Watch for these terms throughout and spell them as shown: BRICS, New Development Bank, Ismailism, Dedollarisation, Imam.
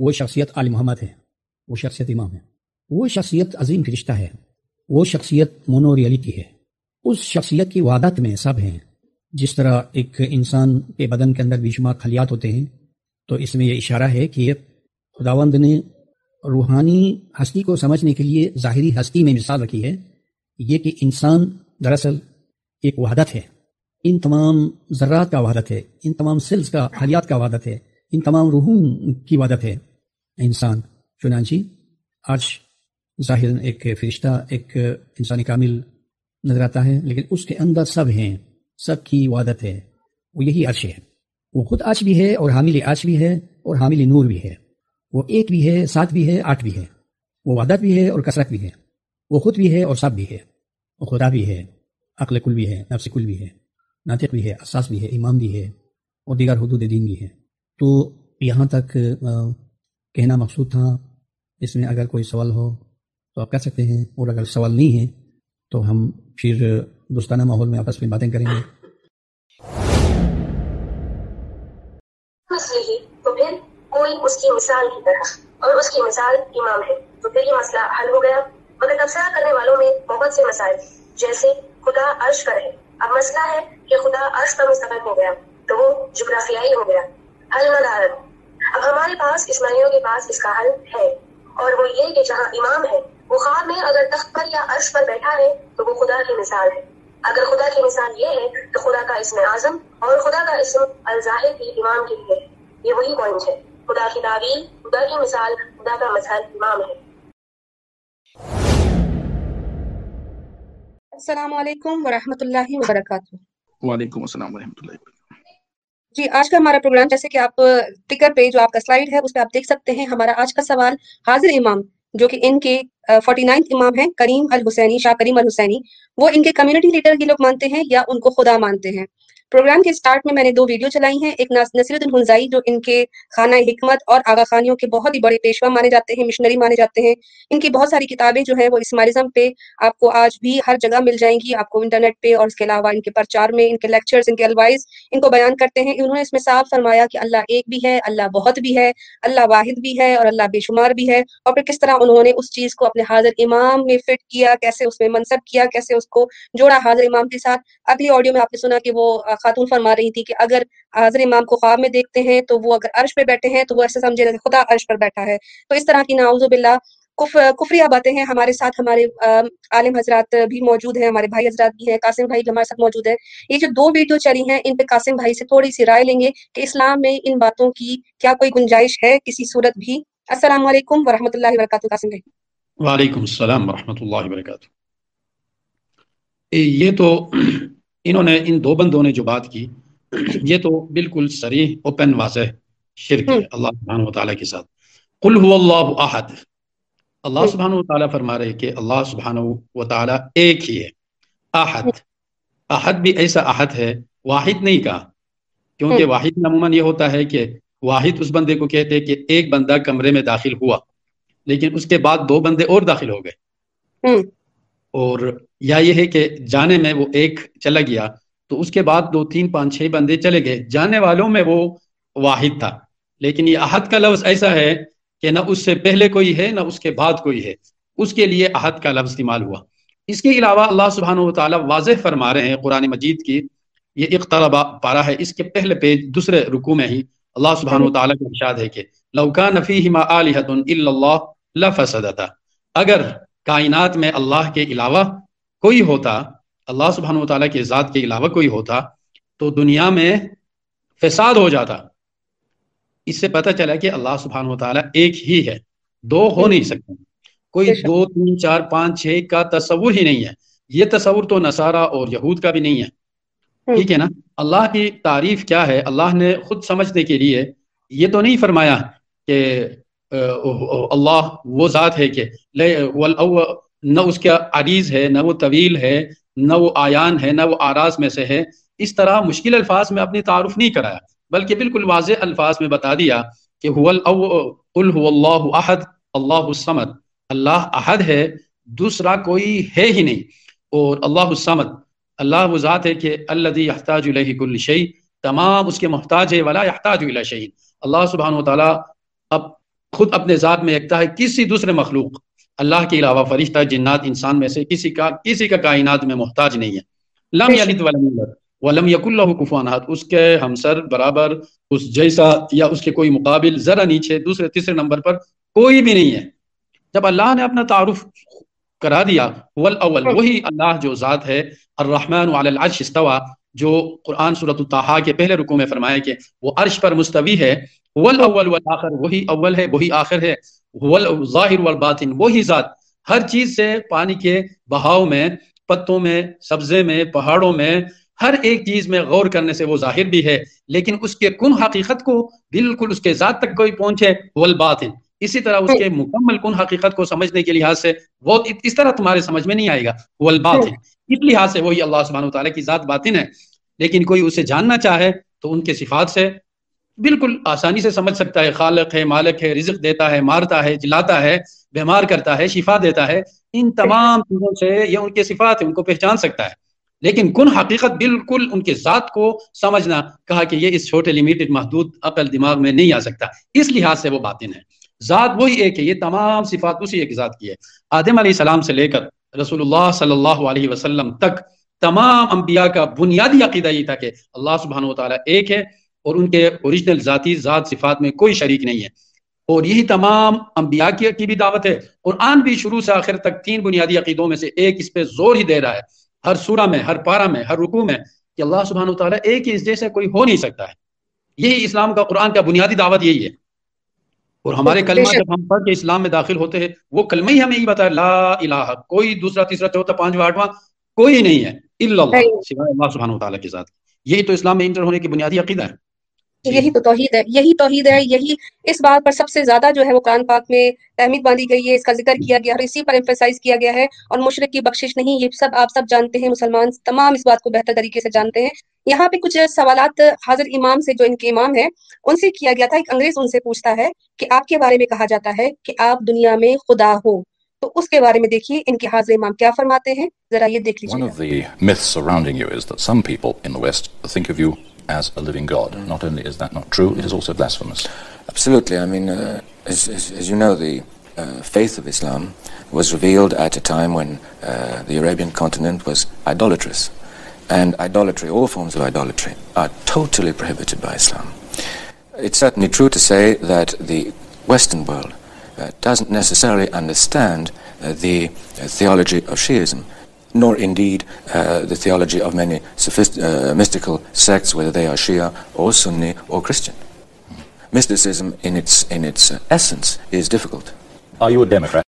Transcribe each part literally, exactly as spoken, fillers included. وہ شخصیت آل محمد ہے، وہ شخصیت امام ہے، وہ شخصیت عظیم فرشتہ ہے، وہ شخصیت مونو ریئلٹی ہے. اس شخصیت کی وحدت میں سب ہیں. جس طرح ایک انسان کے بدن کے اندر بے شمار خلیات ہوتے ہیں، تو اس میں یہ اشارہ ہے کہ خداوند نے روحانی ہستی کو سمجھنے کے لیے ظاہری ہستی میں مثال رکھی ہے، یہ کہ انسان دراصل ایک وحدت ہے، ان تمام ذرات کا وحدت ہے، ان تمام سیلز کا، خلیات کا وحدت ہے، ان تمام روحوں کی وحدت ہے انسان. چنانچہ آج ظاہراً ایک فرشتہ، ایک انسان کامل نظر آتا ہے، لیکن اس کے اندر سب ہیں، سب کی وحدت ہے. وہ یہی عرش ہے، وہ خود عرش بھی ہے اور حامل عرش بھی ہے اور حامل نور بھی ہے. وہ ایک بھی ہے، سات بھی ہے، آٹھ بھی ہے. وہ وحدت بھی ہے اور کثرت بھی ہے. وہ خود بھی ہے اور سب بھی ہے. وہ خدا بھی ہے، عقل کل بھی ہے، نفس کل بھی ہے، ناطق بھی ہے، اساس بھی ہے، امام بھی ہے، اور دیگر حدود دین بھی ہے. تو یہاں تک کہنا مقصود تھا. اس میں اگر کوئی سوال ہو تو آپ کر سکتے ہیں، اور اگر سوال نہیں ہے تو ہم پھر دوستانہ ماحول میں آپس میں باتیں کریں گے. تو پھر کوئی اس کی مثال کی طرح، اور اس کی مثال امام ہے، تو پھر یہ مسئلہ حل ہو گیا. مگر تبصرہ کرنے والوں میں بہت سے مسائل، جیسے خدا عرش پر ہے، اب مسئلہ ہے کہ خدا عرش پر مستقر ہو گیا تو وہ جغرافیائی ہو گیا، حل ندارت. اب ہمارے پاس، اسماعیلیوں کے پاس اس کا حل ہے، اور وہ یہ کہ جہاں امام ہے، وہ خواب میں اگر تخت پر یا عرش پر بیٹھا ہے تو وہ خدا کی مثال ہے. اگر خدا کی مثال یہ ہے تو خدا کا اسم اعظم اور خدا کا اسم الظاہر بھی امام کے لیے ہے. یہ وہی پوائنٹ ہے، خدا کی تعویل، خدا کی مثال، خدا کا مثال امام ہے. السلام علیکم ورحمۃ اللہ وبرکاتہ. وعلیکم السلام ورحمۃ اللہ وبرکاتہ. جی، آج کا ہمارا پروگرام، جیسے کہ آپ ٹکر پہ جو آپ کا سلائیڈ ہے اس پہ آپ دیکھ سکتے ہیں، ہمارا آج کا سوال حاضر امام، جو کہ ان کے فورٹی نائنتھ امام ہیں، کریم الحسینی شاہ کریم الحسینی، وہ ان کے کمیونٹی لیڈر ہی لوگ مانتے ہیں یا ان کو خدا مانتے ہیں. پروگرام کے سٹارٹ میں میں نے دو ویڈیو چلائی ہیں، ایک ناصر نصیر الدین ہنزائی، جو ان کے خانہ حکمت اور آغا خانیوں کے بہت ہی بڑے پیشوا مانے جاتے ہیں، مشنری مانے جاتے ہیں. ان کی بہت ساری کتابیں جو ہیں وہ اسماعیلزم پہ آپ کو آج بھی ہر جگہ مل جائیں گی، آپ کو انٹرنیٹ پہ، اور اس کے علاوہ ان کے پرچار میں، ان کے لیکچرز، ان کے الوائز ان کو بیان کرتے ہیں. انہوں نے اس میں صاف فرمایا کہ اللہ ایک بھی ہے، اللہ بہت بھی ہے، اللہ واحد بھی ہے اور اللہ بے شمار بھی ہے، اور پھر کس طرح انہوں نے اس چیز کو اپنے حاضر امام میں فٹ کیا، کیسے اس میں منصب کیا، کیسے اس کو جوڑا حاضر امام کے ساتھ. اگلی آڈیو میں آپ نے سنا کہ وہ خاتون فرما رہی تھی کہ اگر حاضر امام کو خواب میں دیکھتے ہیں تو وہ اگر عرش پہ بیٹھے ہیں تو وہ ایسے سمجھے جیسے خدا عرش پر بیٹھا ہے. تو اس طرح کی نعوذ باللہ کفریہ باتیں ہیں. ہمارے ساتھ ہمارے عالم حضرات بھی موجود ہیں، ہمارے بھائی حضرات بھی ہیں، قاسم بھائی بھی ہمارے ساتھ موجود ہیں. یہ جو دو ویڈیو چلی ہیں ان پہ قاسم بھائی سے تھوڑی سی رائے لیں گے کہ اسلام میں ان باتوں کی کیا کوئی گنجائش ہے کسی صورت بھی. السلام علیکم ورحمۃ اللہ وبرکاتہ. قاسم بھائی. وعلیکم السلام ورحمۃ اللہ وبرکاتہ. یہ تو انہوں نے، ان دو بندوں نے جو بات کی، یہ تو بالکل صریح، اوپن، واضح شرک ہے اللہ سبحانہ و تعالیٰ کے ساتھ. قل هو اللہ احد، اللہ سبحانہ و تعالیٰ فرما رہے کہ اللہ سبحانہ و تعالیٰ ایک ہی ہے. احد، احد بھی ایسا احد ہے، واحد نہیں کہا، کیونکہ واحد عموماً یہ ہوتا ہے کہ واحد اس بندے کو کہتے کہ ایک بندہ کمرے میں داخل ہوا، لیکن اس کے بعد دو بندے اور داخل ہو گئے، اور یا یہ ہے کہ جانے میں وہ ایک چلا گیا تو اس کے بعد دو تین پانچ چھ بندے چلے گئے، جانے والوں میں وہ واحد تھا. لیکن یہ احد کا لفظ ایسا ہے کہ نہ اس سے پہلے کوئی ہے نہ اس کے بعد کوئی ہے، اس کے لیے احد کا لفظ استعمال ہوا. اس کے علاوہ اللہ سبحانہ و تعالیٰ واضح فرما رہے ہیں قرآن مجید کی، یہ اقتربہ پارہ ہے، اس کے پہلے پیج دوسرے رکوع میں ہی اللہ سبحانہ و تعالیٰ کا ارشاد ہے کہ لو کان فیہما آلہۃ الا اللہ لفسدتا، اگر کائنات میں اللہ کے علاوہ کوئی ہوتا، اللہ سبحانہ و تعالیٰ کے ذات کے علاوہ کوئی ہوتا تو دنیا میں فساد ہو جاتا. اس سے پتہ چلا کہ اللہ سبحانہ و تعالیٰ ایک ہی ہے، دو ہو نہیں سکتے، کوئی دو تین چار پانچ چھ کا تصور ہی نہیں ہے. یہ تصور تو نصارہ اور یہود کا بھی نہیں ہے، ٹھیک ہے نا. اللہ کی تعریف کیا ہے، اللہ نے خود سمجھنے کے لیے یہ تو نہیں فرمایا کہ اللہ وہ ذات ہے کہ نہ اس کا عریض ہے، نہ وہ طویل ہے، نہ وہ آیان ہے، نہ وہ آراز میں سے ہے. اس طرح مشکل الفاظ میں اپنی تعارف نہیں کرایا، بلکہ بالکل واضح الفاظ میں بتا دیا کہ قل هو اللہ احد اللہ الصمد، اللہ احد ہے، دوسرا کوئی ہے ہی نہیں. اور اللہ الصمد، اللہ وہ ذات ہے کہ الذی یحتاج الیہ کل شیء، تمام اس کے محتاج ہے، ولا یحتاج الی شیء. اللہ سبحانہ و تعالیٰ اب خود اپنے ذات میں ایکتا ہے کسی دوسرے مخلوق اللہ کے علاوہ، فرشتہ، جنات، انسان میں سے کسی کا کسی کا کائنات میں محتاج نہیں ہے. لم یلد ولم یولد وَلَمْ يَكُنْ لَهُ كُفُوًا أَحَدٌ، اس کے ہمسر، برابر، اس جیسا یا اس کے کوئی مقابل، ذرا نیچے، دوسرے تیسرے نمبر پر کوئی بھی نہیں ہے. جب اللہ نے اپنا تعارف کرا دیا، والاول وہی اللہ جو ذات ہے، الرحمن علی العرش استوى، جو قرآن سورۃ الطحا کے پہلے رکوع میں فرمایا کہ وہ عرش پر مستوی ہے. والاول والآخر، وہی اول ہے وہی آخر ہے. والظاہر والباطن، وہی ذات ہر چیز سے، پانی کے بہاؤ میں، پتوں میں، سبزے میں، پہاڑوں میں، ہر ایک چیز میں غور کرنے سے وہ ظاہر بھی ہے، لیکن اس کے کن حقیقت کو بالکل اس کے ذات تک کوئی پہنچ ہے. والباطن، اسی طرح اس کے مکمل کن حقیقت کو سمجھنے کے لحاظ سے وہ اس طرح تمہارے سمجھ میں نہیں آئے گا. والباطن، اس لحاظ سے وہی اللہ سبحانہ وتعالیٰ کی ذات باطن ہے، لیکن کوئی اسے جاننا چاہے تو ان کے صفات سے بالکل آسانی سے سمجھ سکتا ہے. خالق ہے، مالک ہے، رزق دیتا ہے، مارتا ہے، جلاتا ہے، بیمار کرتا ہے، شفا دیتا ہے، ان تمام چیزوں سے یہ ان کے صفات ہیں، ان کو پہچان سکتا ہے. لیکن کن حقیقت بالکل ان کے ذات کو سمجھنا، کہا کہ یہ اس چھوٹے لمیٹڈ محدود عقل دماغ میں نہیں آ سکتا، اس لحاظ سے وہ باطن ہے. ذات وہی ایک ہے، یہ تمام صفات اسی ایک ذات کی ہے. آدم علیہ السلام سے لے کر رسول اللہ صلی اللہ علیہ وسلم تک تمام انبیاء کا بنیادی عقیدہ یہ تھا کہ اللہ سبحانہ وتعالیٰ ایک ہے اور ان کے اوریجنل ذاتی ذات صفات میں کوئی شریک نہیں ہے. اور یہی تمام انبیاء کی بھی دعوت ہے. قرآن بھی شروع سے آخر تک تین بنیادی عقیدوں میں سے ایک اس پہ زور ہی دے رہا ہے، ہر سورہ میں، ہر پارہ میں، ہر رکوع میں، کہ اللہ سبحانہ وتعالیٰ ایک ہی، اس جیسے کوئی ہو نہیں سکتا ہے. یہی اسلام کا، قرآن کا بنیادی دعوت یہی ہے. اور ہمارے کلمہ جب ہم پڑھ کے اسلام میں داخل ہوتے ہیں، وہ کلمہ ہی ہمیں یہی بتایا، لا الہ، کوئی دوسرا، تیسرا، چوتھا، پانچواں، آٹھواں کوئی نہیں ہے الا اللہ، سوائے اللہ سبحانہ وتعالیٰ کے ذات. یہی تو اسلام میں انٹر ہونے کی بنیادی عقیدہ ہے، یہی تو توحید ہے، یہی توحید ہے. یہی اس بات پر سب سے زیادہ جو ہے وہ قرآن پاک میں تحمید باندھی گئی ہے، اس کا ذکر کیا گیا ہے، اسی پر ایمفیسائز کیا گیا ہے. اور مشرک کی بخشش نہیں، یہ سب آپ سب جانتے ہیں، مسلمان تمام اس بات کو بہتر طریقے سے جانتے ہیں. یہاں پہ کچھ سوالات حاضر امام سے، جو ان کے امام ہیں، ان سے کیا گیا تھا. ایک انگریز ان سے پوچھتا ہے کہ آپ کے بارے میں کہا جاتا ہے کہ آپ دنیا میں خدا ہو، تو اس کے بارے میں دیکھیے ان کے حاضر امام کیا فرماتے ہیں، ذرا یہ دیکھ لیجیے. As a living God, not only is that not true, it is also blasphemous. Absolutely. I mean, uh, as, as, as you know, the uh, faith of Islam was revealed at a time when uh, the Arabian continent was idolatrous, and idolatry, all forms of idolatry, are totally prohibited by Islam. It's certainly true to say that the Western world uh, doesn't necessarily understand uh, the uh, theology of Shiism, nor indeed uh, the theology of many sophist- uh, mystical sects, whether they are Shia or Sunni or Christian. Mysticism in its in its uh, essence is difficult. Are you a Democrat?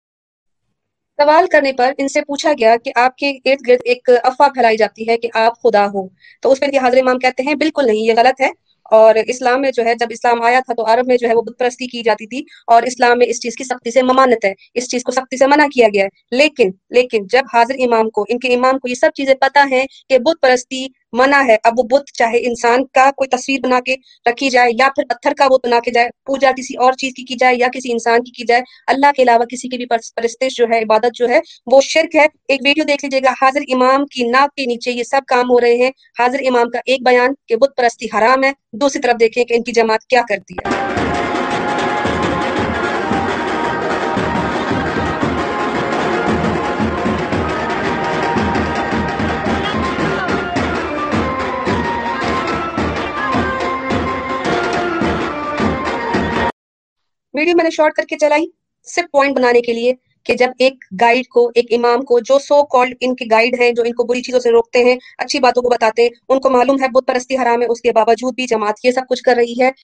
سوال کرنے پر ان سے پوچھا گیا کہ آپ کے ارد گرد ایک افواہ پھیلائی جاتی ہے کہ آپ خدا ہو، تو اس پر حاضر امام کہتے ہیں بالکل نہیں، یہ غلط ہے. اور اسلام میں جو ہے، جب اسلام آیا تھا تو عرب میں جو ہے وہ بت پرستی کی جاتی تھی، اور اسلام میں اس چیز کی سختی سے ممانعت ہے، اس چیز کو سختی سے منع کیا گیا ہے. لیکن لیکن جب حاضر امام کو، ان کے امام کو یہ سب چیزیں پتہ ہیں کہ بت پرستی منع ہے، اب وہ بت چاہے انسان کا کوئی تصویر بنا کے رکھی جائے یا پھر پتھر کا بت بنا کے جائے، پوجا کسی اور چیز کی کی جائے یا کسی انسان کی کی جائے، اللہ کے علاوہ کسی کی بھی پرستش جو ہے، عبادت جو ہے، وہ شرک ہے. ایک ویڈیو دیکھ لیجیے گا، حاضر امام کی ناک کے نیچے یہ سب کام ہو رہے ہیں. حاضر امام کا ایک بیان کہ بت پرستی حرام ہے، دوسری طرف دیکھیں کہ ان کی جماعت کیا کرتی ہے. ویڈیو میں نے شارٹ کر کے چلائی صرف پوائنٹ بنانے کے لیے کہ جب ایک گائیڈ کو، ایک امام کو، جو سو کالڈ ان کے گائیڈ ہیں، جو ان کو بری چیزوں سے روکتے ہیں، اچھی باتوں کو بتاتے ہیں، ان کو معلوم ہے بت پرستی حرام ہے، اس کے باوجود بھی جماعت یہ سب کچھ کر رہی ہے.